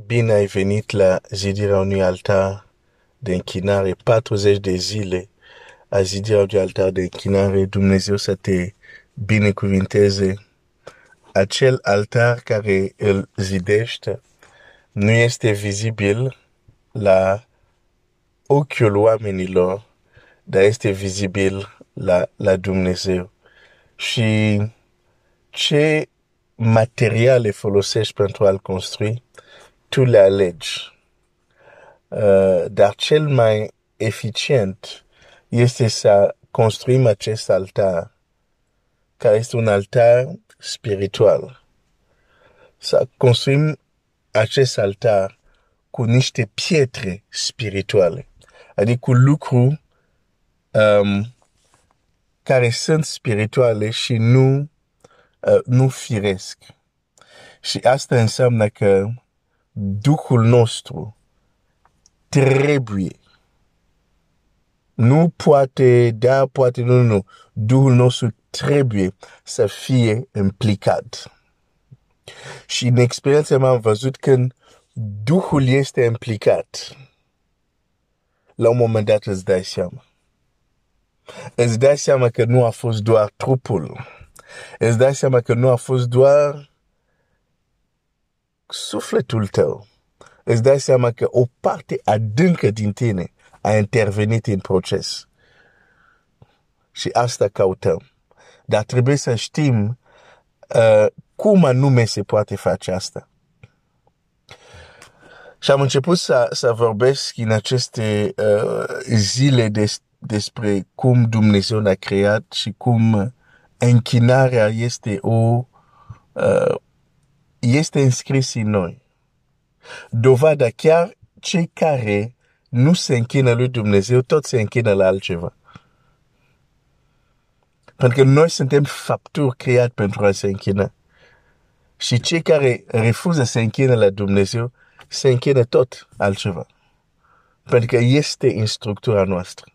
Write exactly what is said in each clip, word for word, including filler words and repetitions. Bine ai venit la zidirea unui altar de închinare. patruzeci de zile a zidirea unui altar de închinare. Dumnezeu să te binecuvinteze. Acel altar care îl zidește nu este vizibil la ochiul oamenilor, dar este vizibil la, la Dumnezeu. Și ce materiale folosești pentru a-l construi, tu le alegi. Uh, dar cel mai eficient este să construim acest altar, care este un altar spiritual. Să construim acest altar cu niște pietre spirituale, adică cu lucruri um, care sunt spirituale și nu, uh, nu firesc. Și asta înseamnă că Duhul nostru trebuie. Nu poate, da, poate, nu, nu. Duhul nostru trebuie să fie implicat. Și în experiența mea am văzut când Duhul este implicat, la un moment dat îți dai seama. Îți dai seama că nu a fost doar trupul. Îți dai seama că nu a fost doar sufletul tău. Îți dai seama că o parte adâncă din tine a intervenit în proces. Și asta cautăm. Dar trebuie să știm uh, cum anume se poate face asta. Și am început să, să vorbesc în aceste uh, zile des, despre cum Dumnezeu ne-a creat și cum închinarea este o uh, este înscris în noi. Dovada, chiar cei care nu se închină lui Dumnezeu, tot se închină la altceva. Pentru că noi suntem fapturi create pentru a se închină. Și cei care refuză să se închină la Dumnezeu, se închină tot altceva. Pentru că este în structura noastră.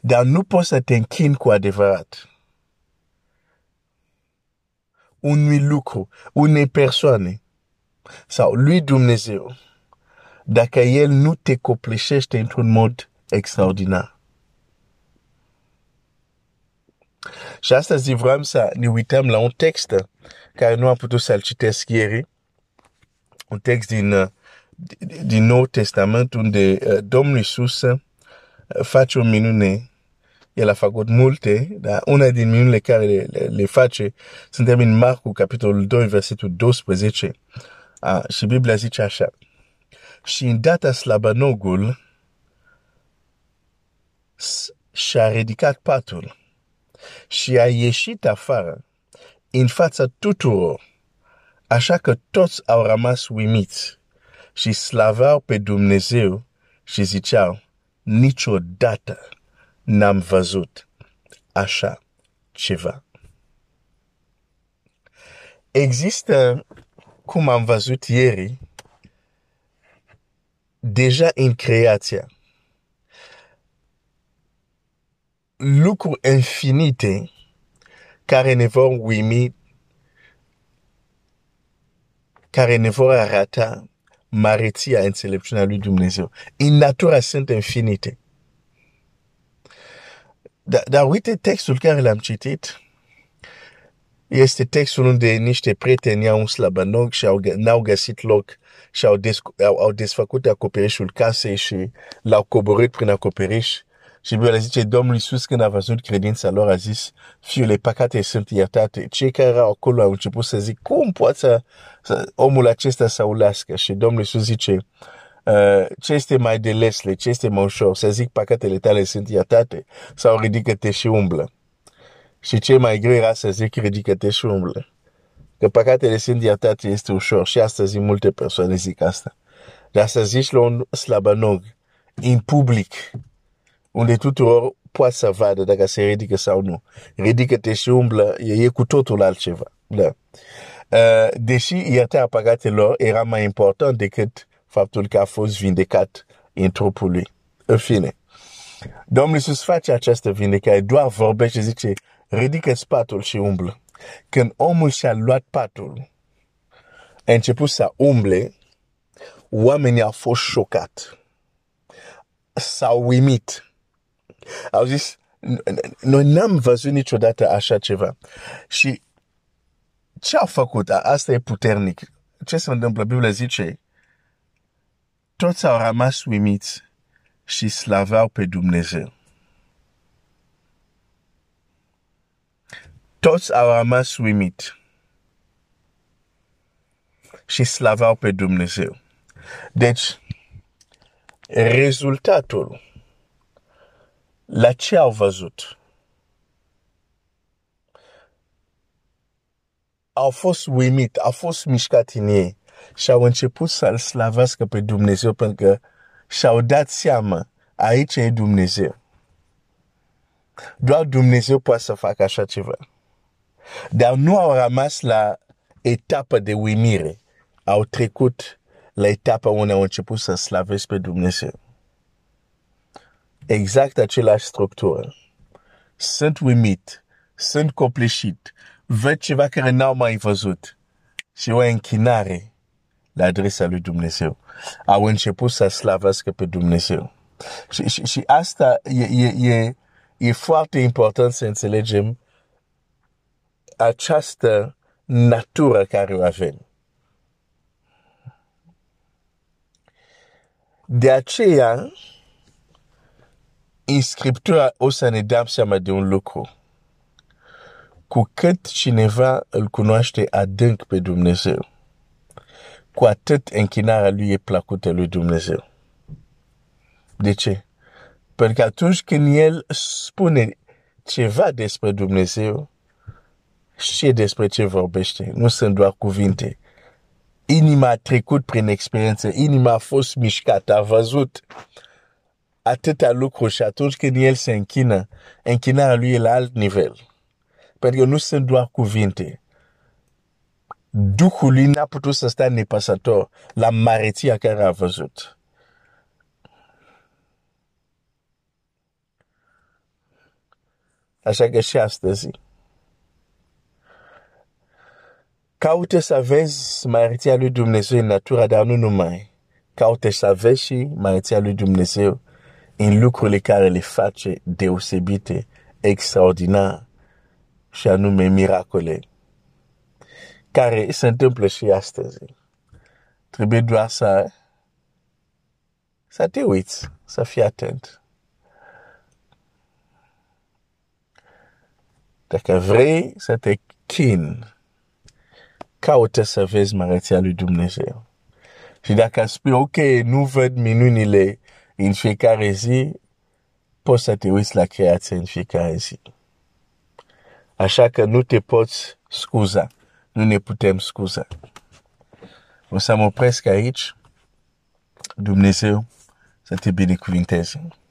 Dar nu poți să te închini cu adevărat unui lucru, unei persoane sau lui Dumnezeu, dacă el nu te copleșește într-un mod extraordinar. Și astăzi vreau să ne uităm la un text care nu am putut să-l citesc ieri, un text din, din Noul Testament, unde Domnul Iisus face o minune. El a făcut multe, dar una din minunile care le, le, le face, suntem în Marcu, capitolul doi, versetul doisprezece, a, și Biblia zice așa: și în data slabanogul și-a ridicat patul și a ieșit afară în fața tuturor, așa că toți au rămas uimiți și slavau pe Dumnezeu și ziceau: niciodată n-am văzut așa ceva. Există, cum am văzut ieri, deja în creație lucruri infinite care ne vor uimi, care ne vor arata măreția înțelepciunea lui Dumnezeu. În natura sunt infinite. Dar da, uite textul care l-am citit. Este textul unde niște prieteni au un slăbănoc și au, n-au găsit loc și au, des, au, au desfăcut acoperișul casei și l-au coborât prin acoperiș. Și Biblia zice, Domnul Iisus, când a văzut credința lor, a zis: fiule, păcatele sunt iertate. Cei care erau acolo au început să zic: cum poate să, să, omul acesta să ulească? Și Domnul Iisus zice: Uh, ce este mai de lesle, ce este mai ușor, să zic păcatele tale sunt iertate sau ridică-te și umblă. Și ce mai greu era să zic ridică-te și umblă. Că păcatele sunt iertate este ușor și astăzi multe persoane zic asta. Dar să zici la un slăbănog, în public, unde tuturor poate să vadă dacă se ridică sau nu. Ridică-te și umblă, e cu totul altceva. Da. Uh, deși iertarea păcatelor era mai important decât faptul că a fost vindecat în trupul lui. În fine, Domnul Iisus face această vindecare, doar vorbește și zice: ridică-ți patul și umblă. Când omul și-a luat patul, a început să umble, oamenii au fost șocat. S-au uimit. Au zis, noi n-am văzut niciodată așa ceva. Și ce a făcut? Asta e puternic. Ce se întâmplă? Biblia zice, toți s-au rămas uimiți și slaveau pe Dumnezeu. Toți au rămas uimiți și slaveau pe Dumnezeu. Deci, rezultatul la ce au văzut, au fost uimit, au fost mișcat în ei și au început să-L slavească pe Dumnezeu, pentru că și-au dat seama, aici e Dumnezeu. Doar Dumnezeu poate să facă așa ceva. Dar nu au rămas la etapa de uimire, au trecut la etapa unde au început să slavesc pe Dumnezeu. Exact același structură. Sunt uimit, sunt copleșit, văd ceva care n-au mai văzut și o închinare la adresa lui Dumnezeu. Au început să slavească pe Dumnezeu. Și, și, și asta e, e, e, e foarte important să înțelegem această natură care o avem. De aceea, în Scriptura o să ne dăm seama de un lucru. Cu cât cineva îl cunoaște adânc pe Dumnezeu, cu atât închinarea lui e plăcută lui Dumnezeu. De ce? Pentru că atunci când el spune ceva despre Dumnezeu, știe despre ce vorbește. Nu sunt doar cuvinte. Inima a trecut prin experiență, inima a fost mișcată, a văzut atâta lucru și atunci când el se închină, închinarea lui e la alt nivel. Pentru că nu sunt doar cuvinte. Duhul lui n-a putut să stea nepăsător la măreția care a văzut. Așa că și astăzi, caută să vezi măreția lui Dumnezeu în natura, dar nu numai. Caută să vezi și măreția lui Dumnezeu în lucrurile care le face deosebite, extraordinar, și anume miracole, care se întâmplă și astăzi. Trebuie doar să, să te uiți, să fii atent. Dacă vrei să te chin, caută să vezi măreția lui Dumnezeu. Și dacă spui, ok, nu văd minunile în fiecare zi, poți să te uiți la creație în fiecare zi. Așa că nu te poți scuza. Nu ne putem scuza. O să mă opresc aici. Dumnezeu să te binecuvinteze.